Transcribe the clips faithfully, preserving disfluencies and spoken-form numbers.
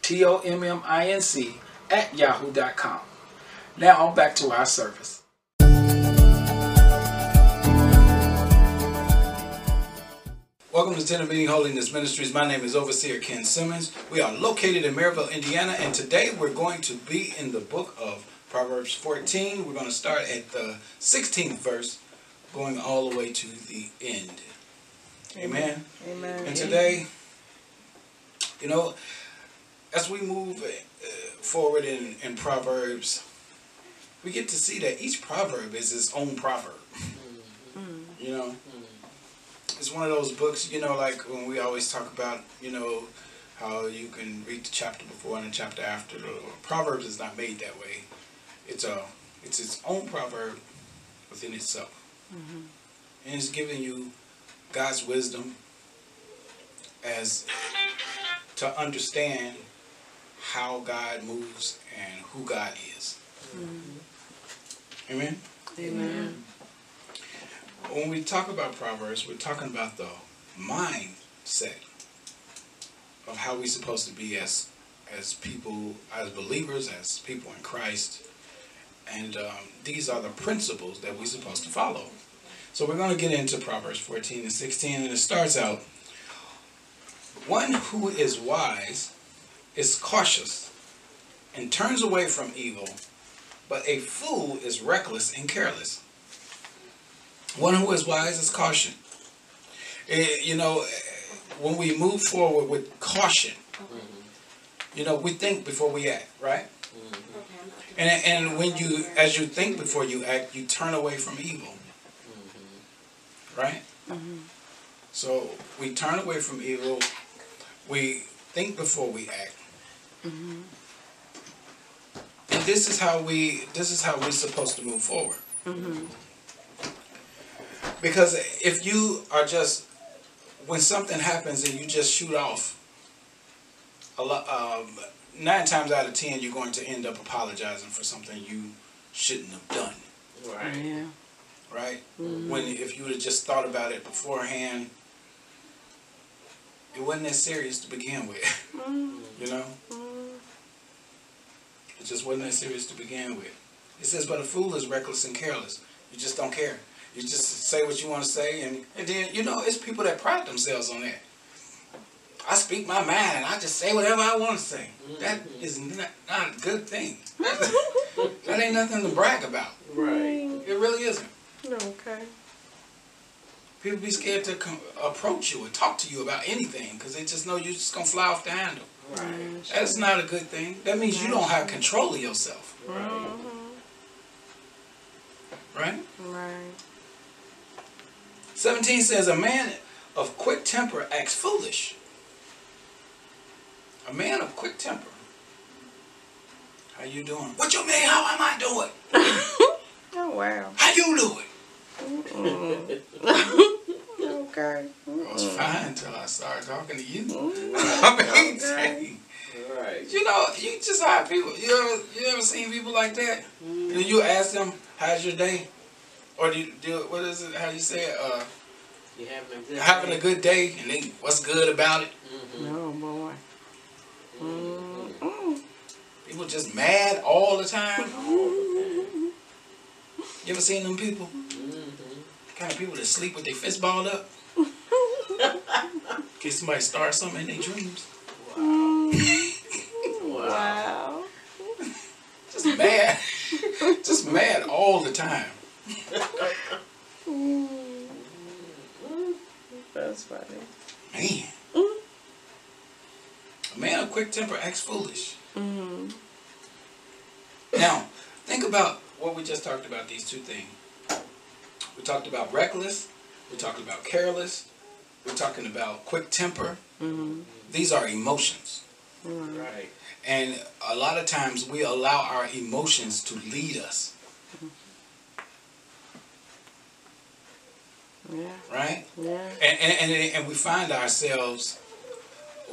tominc at yahoo dot com. Now on back to our service. Welcome to Tent of Meeting Holiness Ministries. My name is Overseer Ken Simmons. We are located in Maryville, Indiana, and today we're going to be in the book of Proverbs fourteen. We're going to start at the sixteenth verse, going all the way to the end. Amen. Amen. And today, you know, as we move forward in, in Proverbs, we get to see that each proverb is its own proverb. Mm-hmm. You know, mm-hmm. It's one of those books, you know, like when we always talk about, you know, how you can read the chapter before and the chapter after. Proverbs is not made that way. It's a, it's its own proverb within itself. Mm-hmm. And it's giving you God's wisdom as to understand how God moves and who God is. Mm-hmm. Amen? Amen. When we talk about Proverbs, we're talking about the mindset of how we're supposed to be as as people, as believers, as people in Christ. And um, these are the principles that we're supposed to follow. So we're going to get into Proverbs fourteen and sixteen, and it starts out, "One who is wise is cautious and turns away from evil, but a fool is reckless and careless." One who is wise is caution. It, you know, when we move forward with caution, mm-hmm. you know, we think before we act, right? Mm-hmm. And, and when you, as you think before you act, you turn away from evil, mm-hmm. right? Mm-hmm. So we turn away from evil. We think before we act. Mm-hmm. And this is how we this is how we're supposed to move forward. Mm-hmm. Because if you are just, when something happens and you just shoot off, a lot, um, nine times out of ten you're going to end up apologizing for something you shouldn't have done. Right. Yeah. Right? Mm-hmm. When if you would have just thought about it beforehand, it wasn't that serious to begin with, mm-hmm. you know? Mm-hmm. It just wasn't that serious to begin with. It says, but a fool is reckless and careless. You just don't care. You just say what you want to say, and, and then, you know, it's people that pride themselves on that. I speak my mind. I just say whatever I want to say. Mm-hmm. That is not, not a good thing. That ain't nothing to brag about. Right. It really isn't. Okay. People be scared to come, approach you or talk to you about anything because they just know you're just going to fly off the handle. Right. That's not a good thing. That means you don't have control of yourself. Right. Mm-hmm. Right? Right. seventeen says, "A man of quick temper acts foolish." A man of quick temper. How you doing? What you mean? How am I doing? Oh, wow. How you doing? Mm-mm. Okay. Mm-mm. I was fine until I started talking to you. Mm-mm. I mean, okay. Right. You know, you just hide people. You ever, you ever seen people like that? Mm-hmm. And you ask them, "How's your day?" Or do you do what is it? How do you say it? Uh, you having a good having day. a good day, and they, what's good about it? Mm-hmm. No boy. Mm-hmm. People just mad all the time. Mm-hmm. You ever seen them people? Mm-hmm. Kind of people that sleep with their fist balled up. In case somebody starts something in their dreams. Wow. Wow. Just mad. Just mad all the time. That's funny. Man. A man of quick temper acts foolish. Mm-hmm. Now, think about what we just talked about, these two things. We talked about reckless. We talked about careless. We're talking about quick temper. Mm-hmm. These are emotions. Mm-hmm. Right. And a lot of times we allow our emotions to lead us. Yeah. Right? Yeah. And, and, and, and we find ourselves,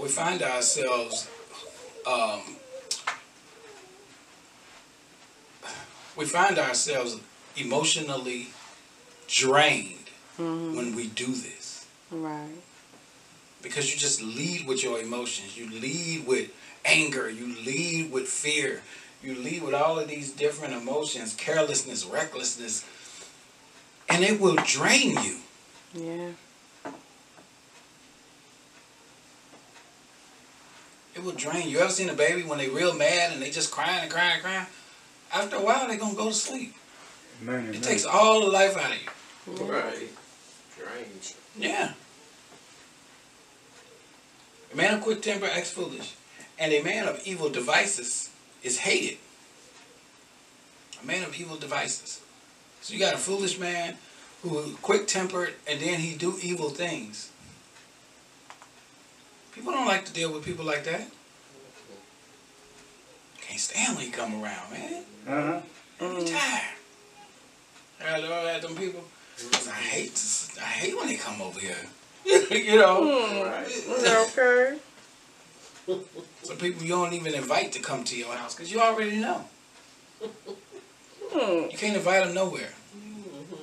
we find ourselves, um, we find ourselves emotionally drained mm-hmm. when we do this. Right. Because you just lead with your emotions. You lead with anger. You lead with fear. You lead with all of these different emotions, carelessness, recklessness, and it will drain you. Yeah. It will drain you. You ever seen a baby when they real mad and they just crying and crying and crying? After a while, they're going to go to sleep. Man, it man. takes all the life out of you. Right. Drains you. Yeah. A man of quick temper acts foolish, and a man of evil devices is hated. A man of evil devices. So you got a foolish man who quick tempered, and then he do evil things. People don't like to deal with people like that. Can't stand when he come around, man. Uh huh. I'm tired. I love them people. I hate. To, I hate when they come over here. You know, mm, right. Okay. Some people you don't even invite to come to your house because you already know. Mm. You can't invite them nowhere. Mm-hmm.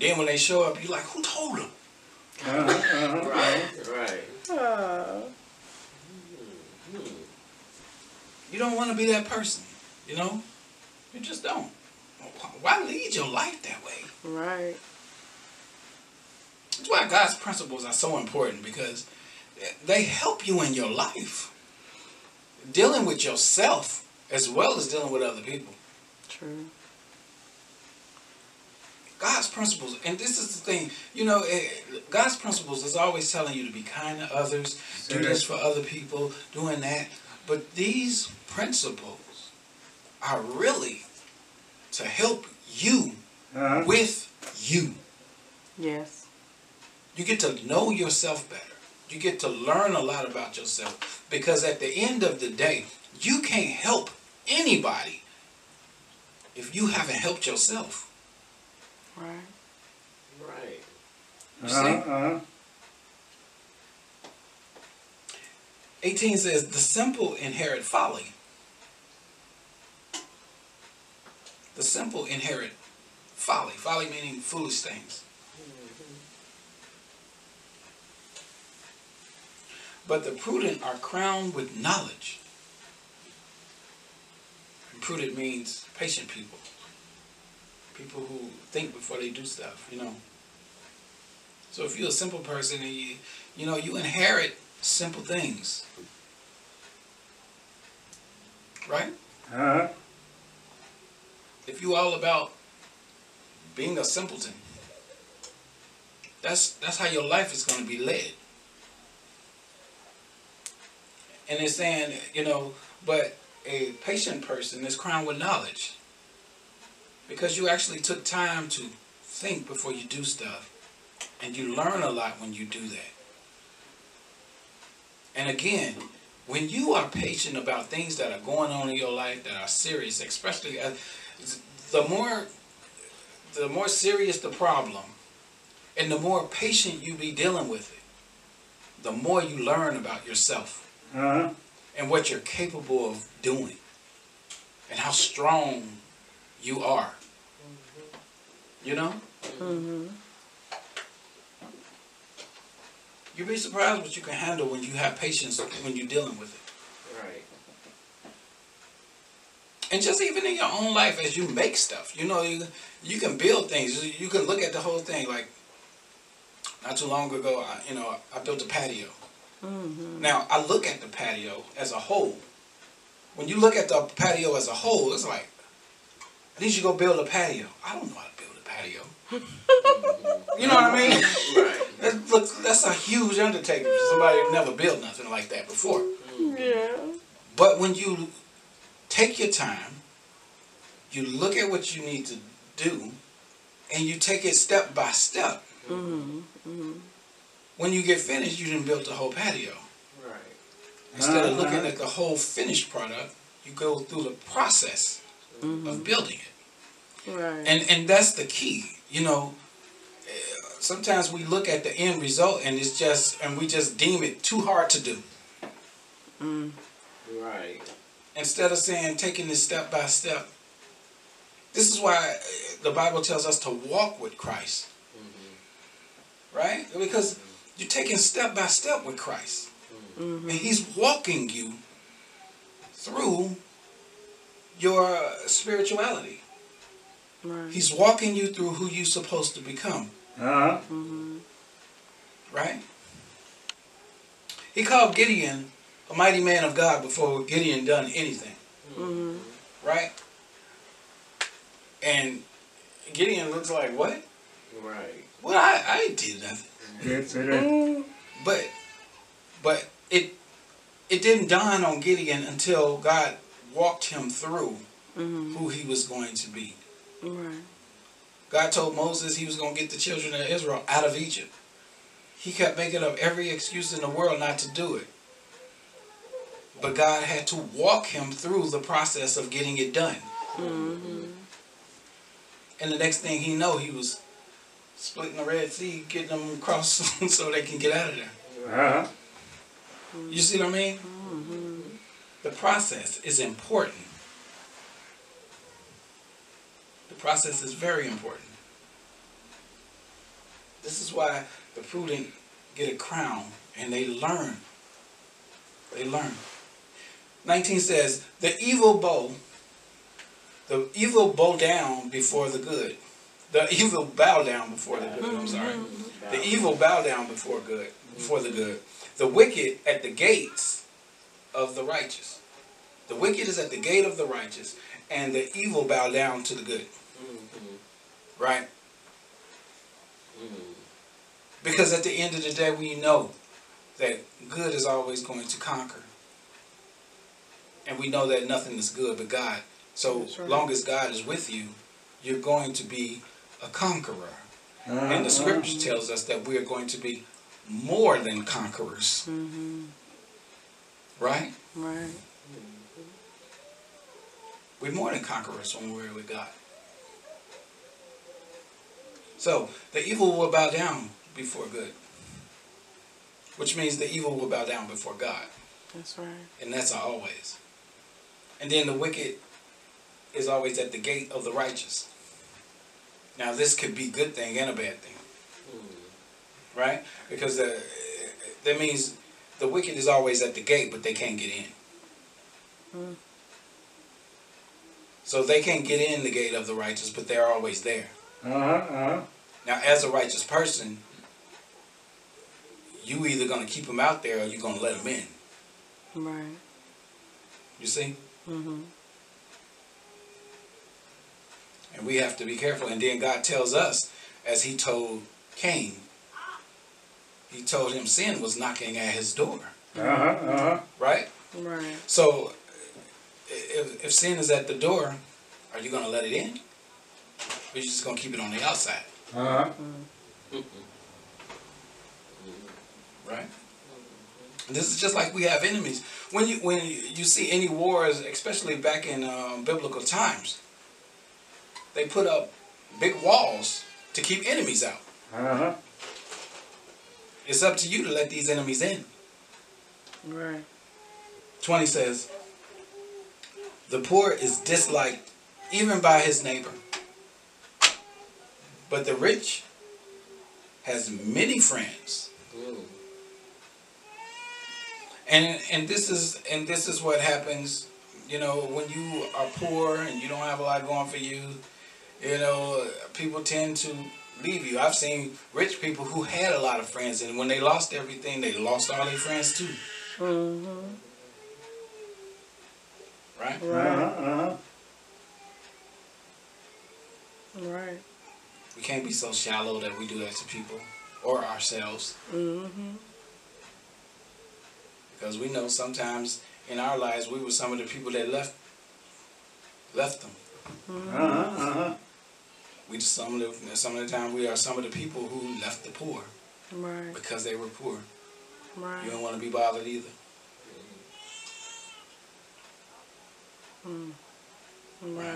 Then when they show up, you're like, who told them? Uh-huh. Right, right. Uh. You don't want to be that person, you know? You just don't. Why lead your life that way? Right. That's why God's principles are so important, because they help you in your life. Dealing with yourself as well as dealing with other people. True. God's principles, and this is the thing, you know, God's principles is always telling you to be kind to others, do this for other people, doing that. But these principles are really to help you uh-huh. with you. Yes. You get to know yourself better. You get to learn a lot about yourself. Because at the end of the day, you can't help anybody if you haven't helped yourself. Right. Right. You see? Uh-huh. eighteen says, the simple inherit folly. The simple inherit folly. Folly meaning foolish things. But the prudent are crowned with knowledge. And prudent means patient people. People who think before they do stuff, you know. So if you're a simple person, and you, you know, you inherit simple things. Right? Uh-huh. If you're all about being a simpleton, that's, that's how your life is going to be led. And it's saying, you know, but a patient person is crowned with knowledge. Because you actually took time to think before you do stuff. And you learn a lot when you do that. And again, when you are patient about things that are going on in your life that are serious, especially uh, the more, the more serious the problem and the more patient you be dealing with it, the more you learn about yourself. Uh-huh. And what you're capable of doing, and how strong you are. You know? Mm-hmm. You'd be surprised what you can handle when you have patience when you're dealing with it. Right. And just even in your own life, as you make stuff, you know, you, you can build things. You can look at the whole thing. Like, not too long ago, I, you know, I built a patio. Mm-hmm. Now, I look at the patio as a whole, when you look at the patio as a whole, it's like, I need you to go build a patio. I don't know how to build a patio. You know what I mean? Right. That looks, that's a huge undertaking for somebody who's never built nothing like that before. Yeah. But when you take your time, you look at what you need to do, and you take it step by step. Mm-hmm. Mm-hmm. When you get finished, you didn't build the whole patio. Right. Instead uh-huh. of looking at the whole finished product, you go through the process mm-hmm. of building it. Right. And and that's the key. You know, sometimes we look at the end result and it's just, and we just deem it too hard to do. Mm. Right. Instead of saying, taking this step by step. This is why the Bible tells us to walk with Christ. Mm-hmm. Right? Because you're taking step by step with Christ. Mm-hmm. And he's walking you through your spirituality. Right. He's walking you through who you're supposed to become. Uh-huh. Mm-hmm. Right? He called Gideon a mighty man of God before Gideon done anything. Mm-hmm. Right? And Gideon looks like, what? Right. Well, I, I did nothing. but but it it didn't dawn on Gideon until God walked him through mm-hmm. who he was going to be. Right. God told Moses he was going to get the children of Israel out of Egypt. He kept making up every excuse in the world not to do it. But God had to walk him through the process of getting it done. Mm-hmm. And the next thing he know, he was splitting the Red Sea, getting them across so they can get out of there. Uh-huh. You see what I mean? Mm-hmm. The process is important. The process is very important. This is why the prudent get a crown and they learn. They learn. nineteen says, the evil bow, the evil bow down before the good. The evil bow down before the good. I'm sorry. The evil bow down before good, before the good. The wicked at the gates of the righteous. The wicked is at the gate of the righteous, and the evil bow down to the good. Mm-hmm. Right? Mm-hmm. Because at the end of the day, we know that good is always going to conquer. And we know that nothing is good but God. So right. long as God is with you, you're going to be a conqueror. Uh-huh. And the scripture tells us that we are going to be more than conquerors. Mm-hmm. Right? Right. We're more than conquerors when we're with God. So, the evil will bow down before good. Which means the evil will bow down before God. That's right. And that's always. And then the wicked is always at the gate of the righteous. Now, this could be a good thing and a bad thing. Mm. Right? Because the, that means the wicked is always at the gate, but they can't get in. Mm. So they can't get in the gate of the righteous, but they're always there. Uh-huh, uh-huh. Now, as a righteous person, you either going to keep them out there or you're going to let them in. Right. You see? Mm-hmm. And we have to be careful. And then God tells us, as he told Cain, he told him sin was knocking at his door. Uh-huh, uh-huh. Right? Right. So, If, if sin is at the door, are you going to let it in? Or are you just going to keep it on the outside? Uh-huh. Right? This is just like we have enemies. When you when you see any wars, especially back in uh, biblical times, they put up big walls to keep enemies out. Uh-huh. It's up to you to let these enemies in. Right. twenty says, the poor is disliked even by his neighbor, but the rich has many friends. Ooh. And and this is and this is what happens, you know, when you are poor and you don't have a lot going for you, you know, people tend to leave you. I've seen rich people who had a lot of friends, and when they lost everything, they lost all their friends too. Mm-hmm. right? Right. Uh-huh, uh-huh. Right. We can't be so shallow that we do that to people or ourselves. Mm-hmm. Because we know sometimes in our lives we were some of the people that left left them. Mm-hmm. Uh-huh, uh-huh. We just some of the, some of the time we are some of the people who left the poor. Right. Because they were poor. Right. You don't want to be bothered either. Mm. Wow. Right.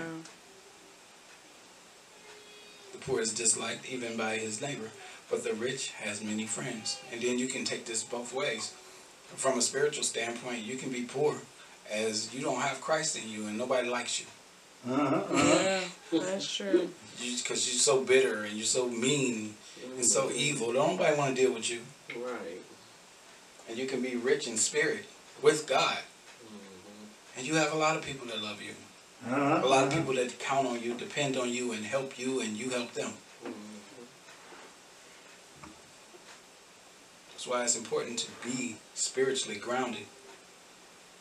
The poor is disliked even by his neighbor, but the rich has many friends. And then you can take this both ways. From a spiritual standpoint, you can be poor as you don't have Christ in you and nobody likes you. Uh-huh, uh-huh. Yeah, that's true. Because you, you're so bitter and you're so mean and so evil. Nobody want to deal with you. Right. And you can be rich in spirit with God. And you have a lot of people that love you. Uh-huh, a lot uh-huh. of people that count on you, depend on you, and help you, and you help them. Mm-hmm. That's why it's important to be spiritually grounded.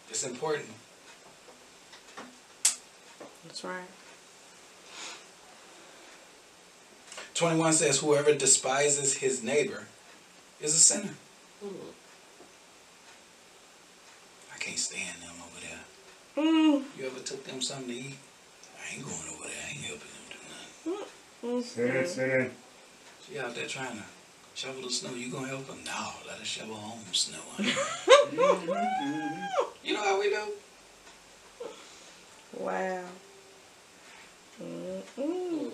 It's important. That's right. twenty-one says, whoever despises his neighbor is a sinner. Ooh. I can't stand them over there. Mm. You ever took them something to eat? I ain't going over there. I ain't helping them do nothing. Mm-hmm. Say that, say that. She out there trying to shovel the snow. You gonna help her? No, let her shovel home snow. You know how we do? Wow. Mm-mm.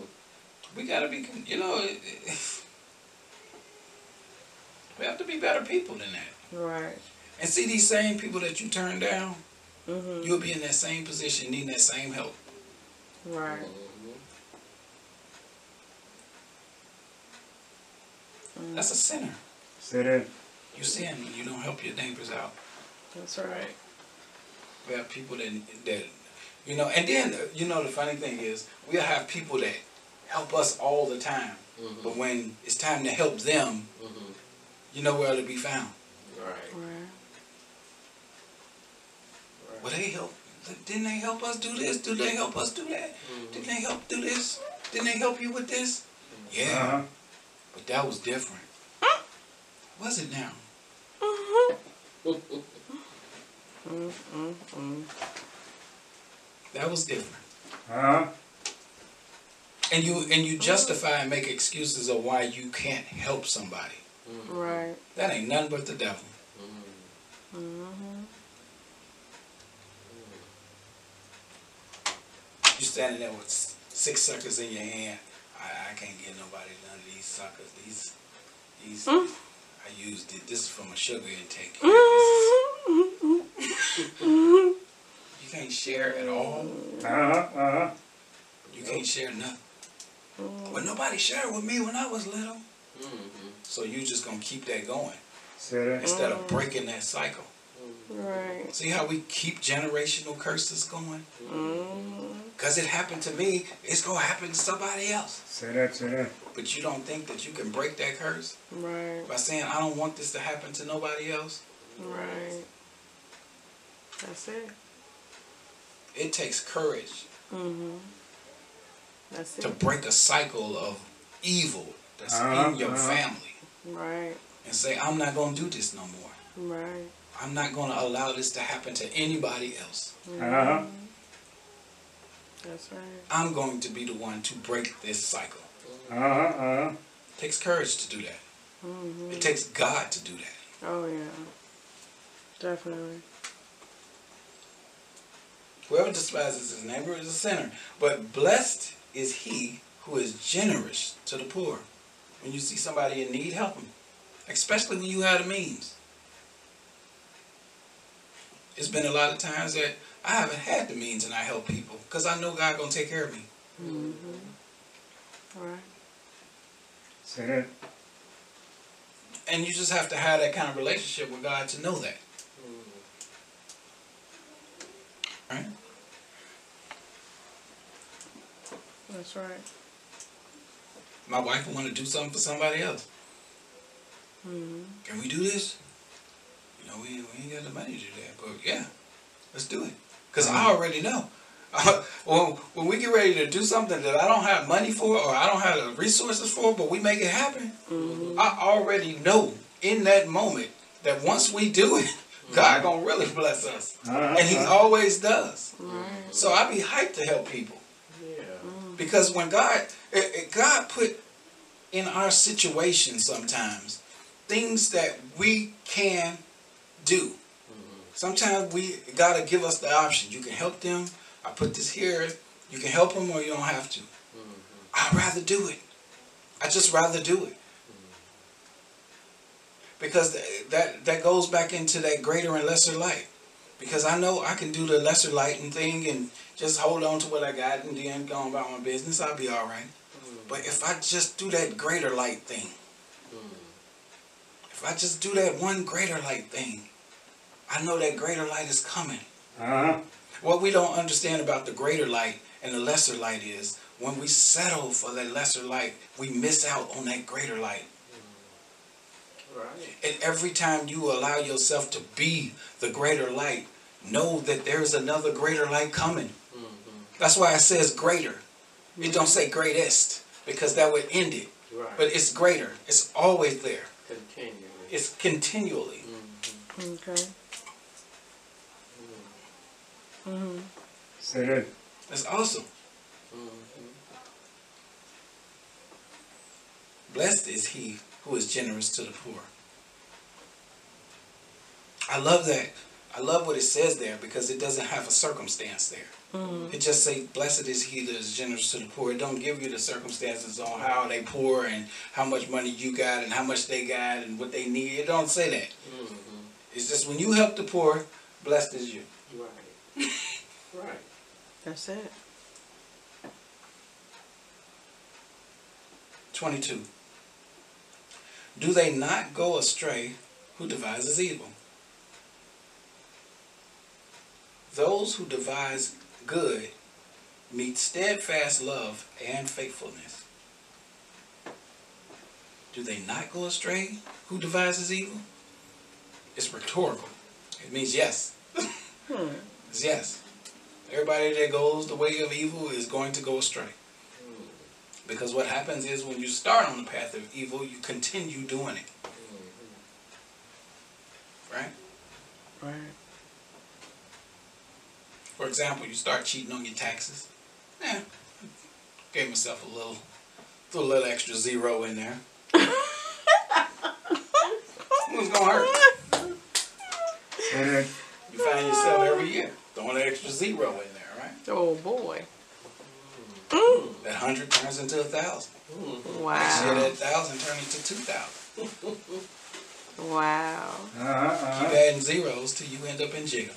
We gotta be, you know, it, it, we have to be better people than that. Right. And see these same people that you turn down. Mm-hmm. You'll be in that same position, needing that same help. Right. Mm-hmm. That's a sinner. Sinner. You sin when you don't help your neighbors out. That's right. We have people that, that, you know, and then, you know, the funny thing is, we'll have people that help us all the time. Mm-hmm. But when it's time to help them, mm-hmm. you know where to be found. Right. Right. Well, they help. Didn't they help us do this? Did they help us do that? Mm-hmm. Didn't they help do this? Didn't they help you with this? Yeah. Uh-huh. But that was different. Huh? Was it now? Uh-huh. Mm-mm-mm. That was different. Uh-huh. And you and you justify and make excuses of why you can't help somebody. Mm-hmm. Right. That ain't nothing but the devil. Mm-hmm. Mm-hmm. You standing there with six suckers in your hand. I, I can't get nobody none of these suckers. These, these. Mm. I used it. This is for my sugar intake. Mm. Is, you can't share at all. Uh huh. Uh huh. You can't share nothing. Mm. Well, nobody shared with me when I was little. Mm-hmm. So you just gonna keep that going instead of breaking that cycle. Right. See how we keep generational curses going? Because mm-hmm. it happened to me, it's going to happen to somebody else. Say that, say that. But you don't think that you can break that curse? Right. By saying, I don't want this to happen to nobody else? Right. That's it. It takes courage. Mm-hmm. That's it. To break a cycle of evil that's uh-huh. in your uh-huh. family. Right. And say, I'm not going to do this no more. Right. I'm not going to allow this to happen to anybody else. Uh-huh. That's right. I'm going to be the one to break this cycle. Uh-huh. Uh-huh. It takes courage to do that. Mm-hmm. It takes God to do that. Oh, yeah. Definitely. Whoever despises his neighbor is a sinner. But blessed is he who is generous to the poor. When you see somebody in need, help them. Especially when you have the means. It's been a lot of times that I haven't had the means and I help people because I know God gonna take care of me. Mm-hmm. All right. Say that. And you just have to have that kind of relationship with God to know that. Mm. Right. That's right. My wife will want to do something for somebody else. Mm-hmm. Can we do this? You know, we, we ain't got the money to do that, but yeah, let's do it. because mm-hmm. I already know. When, when we get ready to do something that I don't have money for or I don't have the resources for, but we make it happen, mm-hmm. I already know in that moment that once we do it, God gonna really bless us. Uh-huh. And he always does. Uh-huh. So I be hyped to help people. Yeah. Because when God, it, it, God put in our situation sometimes things that we can do. Sometimes we gotta give us the option. You can help them. I put this here. You can help them or you don't have to. I'd rather do it. I just rather do it. Because that, that goes back into that greater and lesser light. Because I know I can do the lesser lighting thing and just hold on to what I got and then go on about my business. I'll be all right. Mm. But if I just do that greater light thing, mm. if I just do that one greater light thing, I know that greater light is coming. Uh-huh. What we don't understand about the greater light and the lesser light is when we settle for that lesser light, we miss out on that greater light. Right. And every time you allow yourself to be the greater light, know that there's another greater light coming. Mm-hmm. That's why it says greater. Mm-hmm. It don't say greatest, because that would end it. Right. But it's greater. It's always there. Continually. It's continually. Mm-hmm. Okay. Mm-hmm. Say that. That's awesome. Mm-hmm. Blessed is he who is generous to the poor. I love that. I love what it says there because it doesn't have a circumstance there. Mm-hmm. It just says, blessed is he that is generous to the poor. It don't give you the circumstances on how they poor and how much money you got and how much they got and what they need. It don't say that. Mm-hmm. It's just when you help the poor, blessed is you. Right. Right. That's it. twenty-two. Do they not go astray who devises evil? Those who devise good meet steadfast love and faithfulness. Do they not go astray who devises evil? It's rhetorical. It means yes. hmm. It's yes. Everybody that goes the way of evil is going to go astray. Because what happens is when you start on the path of evil, you continue doing it. Right? Right. For example, you start cheating on your taxes. Yeah. Gave myself a little, threw a little extra zero in there. It was gonna hurt. Mm-hmm. You find yourself every year throwing an extra zero in there, right? Oh boy. Mm. That hundred turns into a thousand. Wow. Actually, that thousand turns into two thousand. Wow. Uh, uh, Keep adding zeros till you end up in jail.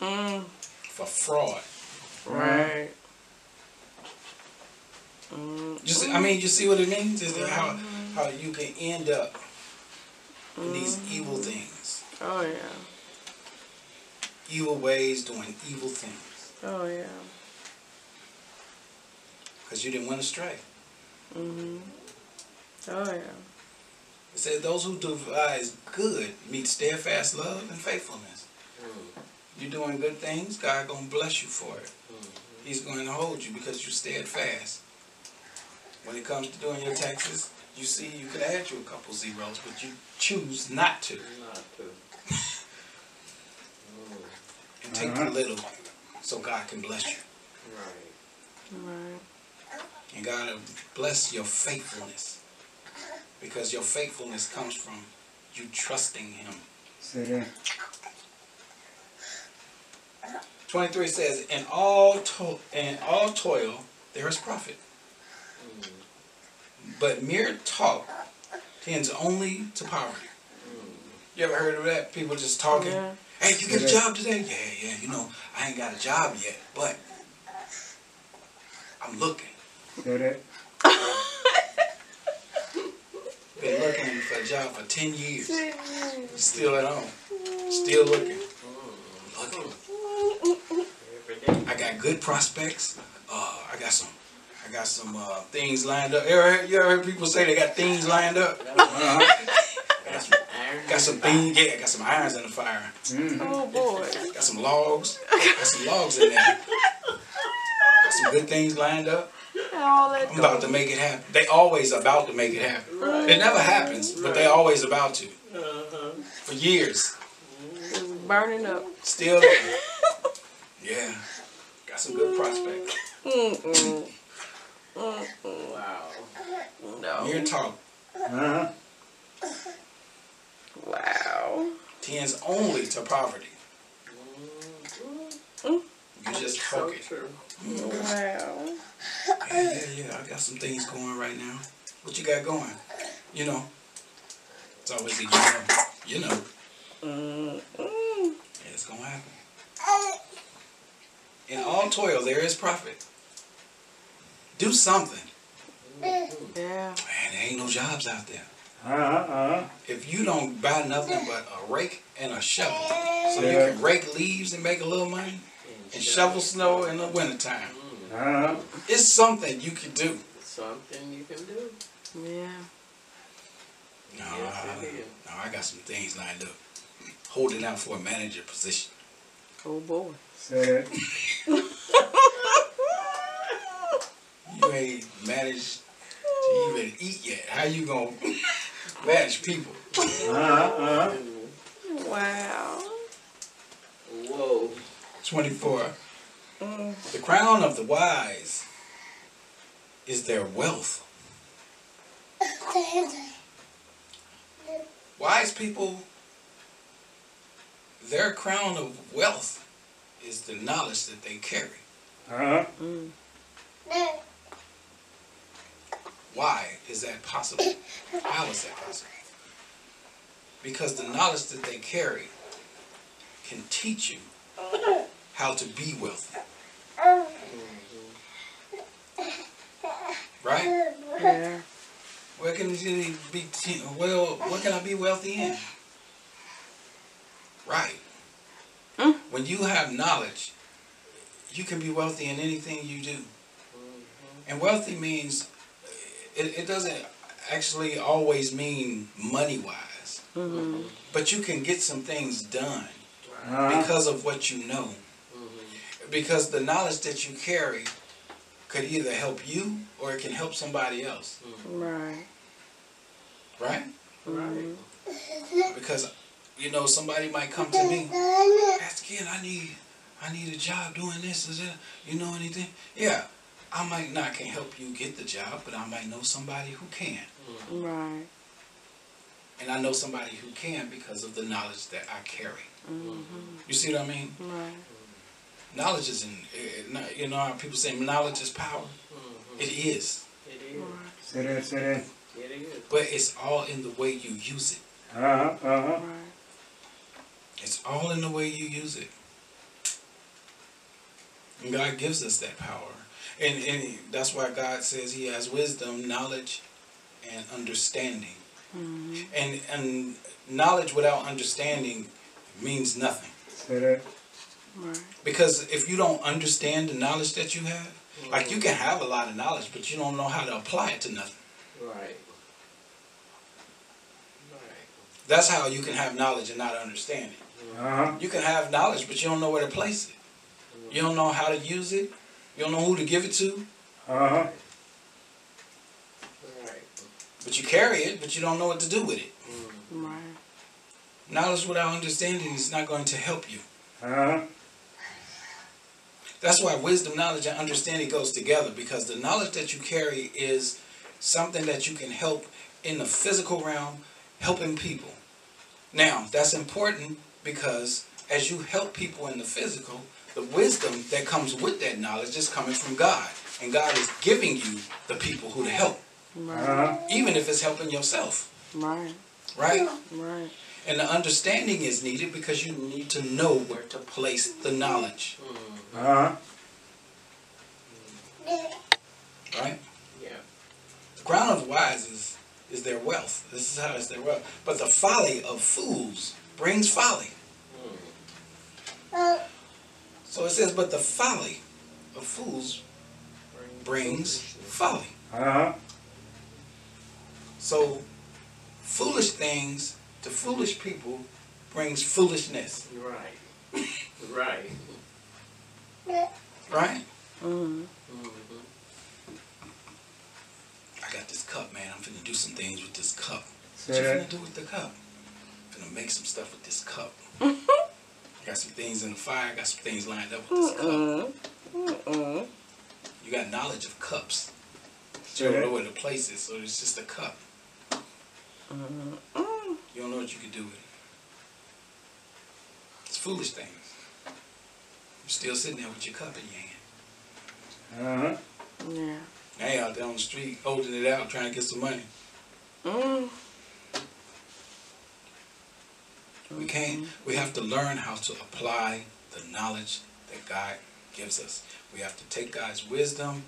Mm. For fraud. Right. Mm. You see, I mean, you see what it means? Is that how how you can end up in mm. these evil things. Oh yeah. Evil ways, doing evil things. Oh yeah. Because you didn't want to stray. Mm-hmm. Oh, yeah. It said those who devise good meet steadfast love and faithfulness. Mm-hmm. You're doing good things, God going to bless you for it. Mm-hmm. He's going to hold you because you're steadfast. When it comes to doing your taxes, you see you could add you a couple zeros, but you choose not to. Not to. Mm-hmm. And take uh-huh. the little so God can bless you. Right. Right. And God will bless your faithfulness. Because your faithfulness comes from you trusting Him. Say that. twenty-three says, In all, to in all toil there is profit. Mm. But mere talk tends only to poverty. Mm. You ever heard of that? People just talking. Yeah. Hey, you get a job today? Yeah, yeah. You know, I ain't got a job yet, but I'm looking. Been looking for a job for ten years. Still at home. Still looking. Looking. I got good prospects. Uh, I got some. I got some uh, things lined up. You ever, you ever heard people say they got things lined up? Uh-huh. irons. Got some beans. Yeah, got some irons in the fire. Mm. Oh boy. Got some logs. Got some logs in there. Got some good things lined up. All that I'm goes. About to make it happen. They always about to make it happen. Right. It never happens, right. But they always about to. Uh-huh. For years. It's burning up. Still. Yeah. Got some good prospects. Mm-mm. Mm-mm. Wow. No. You're talking. Uh-huh. Wow. Tends only to poverty. Mm-hmm. You just fuck it. Mm-hmm. Wow. Yeah, yeah, yeah. I got some things going right now. What you got going? You know. It's always a job. You know. Mm-hmm. Yeah, it's gonna happen. In all toil, there is profit. Do something. Yeah. Man, there ain't no jobs out there. Uh uh. If you don't buy nothing but a rake and a shovel, so yeah. you can rake leaves and make a little money, and shovel snow in the wintertime. Uh-huh. It's something you can do. Something you can do. Yeah. No, yes, I, no, I got some things lined up. Holding out for a manager position. Oh boy. Sad. You ain't managed to even eat yet. How you gonna manage people? Uh-huh. Wow. Whoa. twenty-four. Mm. The crown of the wise is their wealth. Wise people, their crown of wealth is the knowledge that they carry. Uh-huh. Mm. Why is that possible? How is that possible? Because the knowledge that they carry can teach you how to be wealthy. Right? Yeah. Where can you be? Well, what can I be wealthy in? Right. Mm. When you have knowledge, you can be wealthy in anything you do. And wealthy means it, it doesn't actually always mean money-wise, mm-hmm. but you can get some things done uh-huh. because of what you know. Mm-hmm. Because the knowledge that you carry could either help you or it can help somebody else. Mm-hmm. Right. Right? Right. Mm-hmm. Because you know somebody might come to me, ask Ken, I need, I need a job doing this. Is it? You know anything? Yeah. I might not can help you get the job, but I might know somebody who can. Right. And I know somebody who can because of the knowledge that I carry. Mm-hmm. You see what I mean? Right. Knowledge is, in, you know, how people say knowledge is power. Mm-hmm. It is. It is. Right. It is. It is. It is. But it's all in the way you use it. Uh-huh. Uh-huh. Right. It's all in the way you use it. And God gives us that power. And, and that's why God says He has wisdom, knowledge, and understanding. Mm-hmm. And and knowledge without understanding means nothing. Say that. Right. Because if you don't understand the knowledge that you have, mm-hmm. like you can have a lot of knowledge, but you don't know how to apply it to nothing. Right. Right. That's how you can have knowledge and not understand it. Uh-huh. You can have knowledge, but you don't know where to place it. You don't know how to use it. You don't know who to give it to. Uh-huh. Right. But you carry it, but you don't know what to do with it. Mm-hmm. Right. Knowledge without understanding is not going to help you. Uh-huh. That's why wisdom, knowledge, and understanding goes together, because the knowledge that you carry is something that you can help in the physical realm, helping people. Now, that's important because as you help people in the physical, the wisdom that comes with that knowledge is coming from God. And God is giving you the people who to help. Right. Uh-huh. Even if it's helping yourself. Right. Right? Right. And the understanding is needed because you need to know where to place the knowledge. Uh-huh. Right? Yeah. The crown of the wise is, is their wealth. This is how it's their wealth. But the folly of fools brings folly. Mm. So it says, but the folly of fools brings folly. Uh-huh. So foolish things to foolish people brings foolishness. Right. Right. Right? Mm-hmm. Mm-hmm. I got this cup, man. I'm finna do some things with this cup. What you finna do with the cup? I'm finna make some stuff with this cup. Mm-hmm. I got some things in the fire. I got some things lined up with this mm-mm. cup. Mm-mm. You got knowledge of cups. But you don't know where the place is, so it's just a cup. Mm-mm. You don't know what you can do with it. It's foolish things. You're still sitting there with your cup in your hand. Uh-huh. Yeah. Now you're out there on the street holding it out trying to get some money. Mm. We can't. We have to learn how to apply the knowledge that God gives us. We have to take God's wisdom,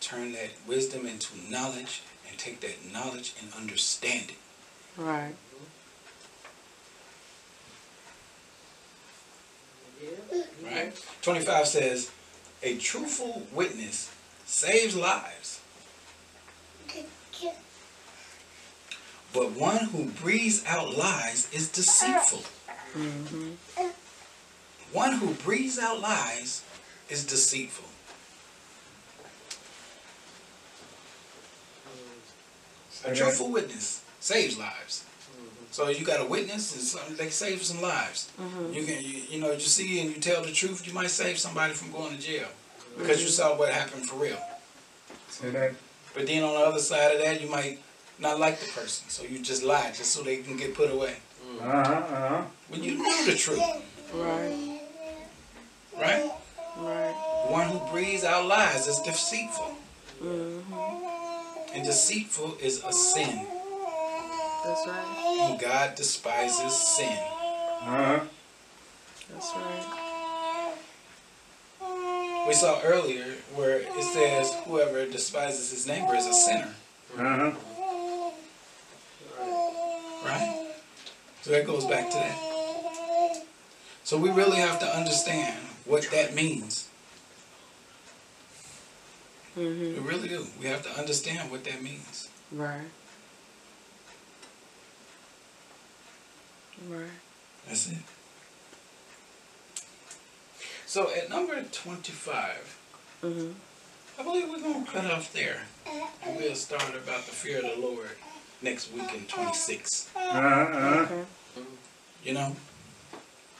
turn that wisdom into knowledge, and take that knowledge and understand it. Right. Right. twenty-five says, a truthful witness saves lives, but one who breathes out lies is deceitful. Mm-hmm. One who breathes out lies is deceitful. A truthful witness saves lives. So you got a witness, and something that saves some lives. Mm-hmm. You can, you, you know, you see and you tell the truth, you might save somebody from going to jail because mm-hmm. you saw what happened for real. Say that. But then on the other side of that, you might not like the person, so you just lie just so they can get put away. Mm-hmm. Uh-huh, uh-huh. When you know the truth, right, right, right. One who breathes out lies is deceitful, mm-hmm. and deceitful is a sin. That's right. And God despises sin. Uh-huh. That's right. We saw earlier where it says whoever despises his neighbor is a sinner. Uh-huh. Right? So that goes back to that. So we really have to understand what that means. Mm-hmm. We really do. We have to understand what that means. Right. Right. That's it. So at number twenty-five, mm-hmm. I believe we're going to cut off there. And we'll start about the fear of the Lord next week in twenty-six. Uh-huh. Okay. You know,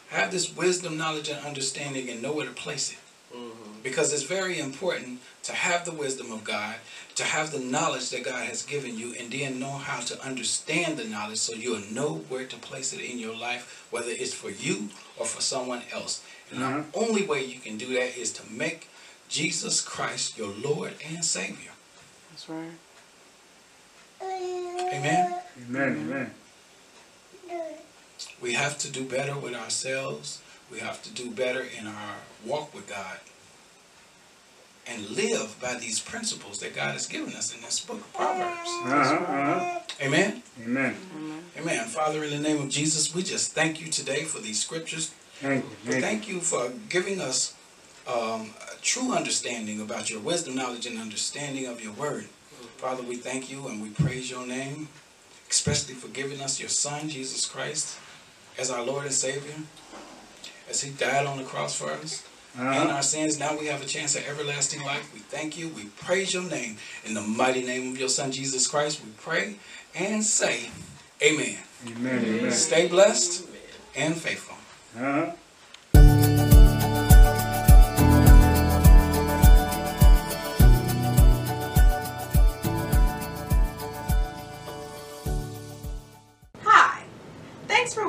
have this wisdom, knowledge, and understanding and know where to place it. Mm-hmm. Because it's very important to have the wisdom of God, to have the knowledge that God has given you, and then know how to understand the knowledge so you'll know where to place it in your life, whether it's for you or for someone else. And mm-hmm. the only way you can do that is to make Jesus Christ your Lord and Savior. That's right. Amen? Amen, amen. We have to do better with ourselves. We have to do better in our walk with God. And live by these principles that God has given us in this book of Proverbs. Uh-huh, uh-huh. Amen? Amen. Amen. Amen. Father, in the name of Jesus, we just thank you today for these scriptures. Thank you. Thank, thank you for giving us um, a true understanding about your wisdom, knowledge, and understanding of your word. Father, we thank you and we praise your name, especially for giving us your Son, Jesus Christ, as our Lord and Savior, as he died on the cross for us. Uh-huh. And our sins, now we have a chance at everlasting life. We thank you. We praise your name. In the mighty name of your Son, Jesus Christ, we pray and say, amen. Amen. Amen. Stay blessed and faithful. Uh-huh. Hi. Thanks for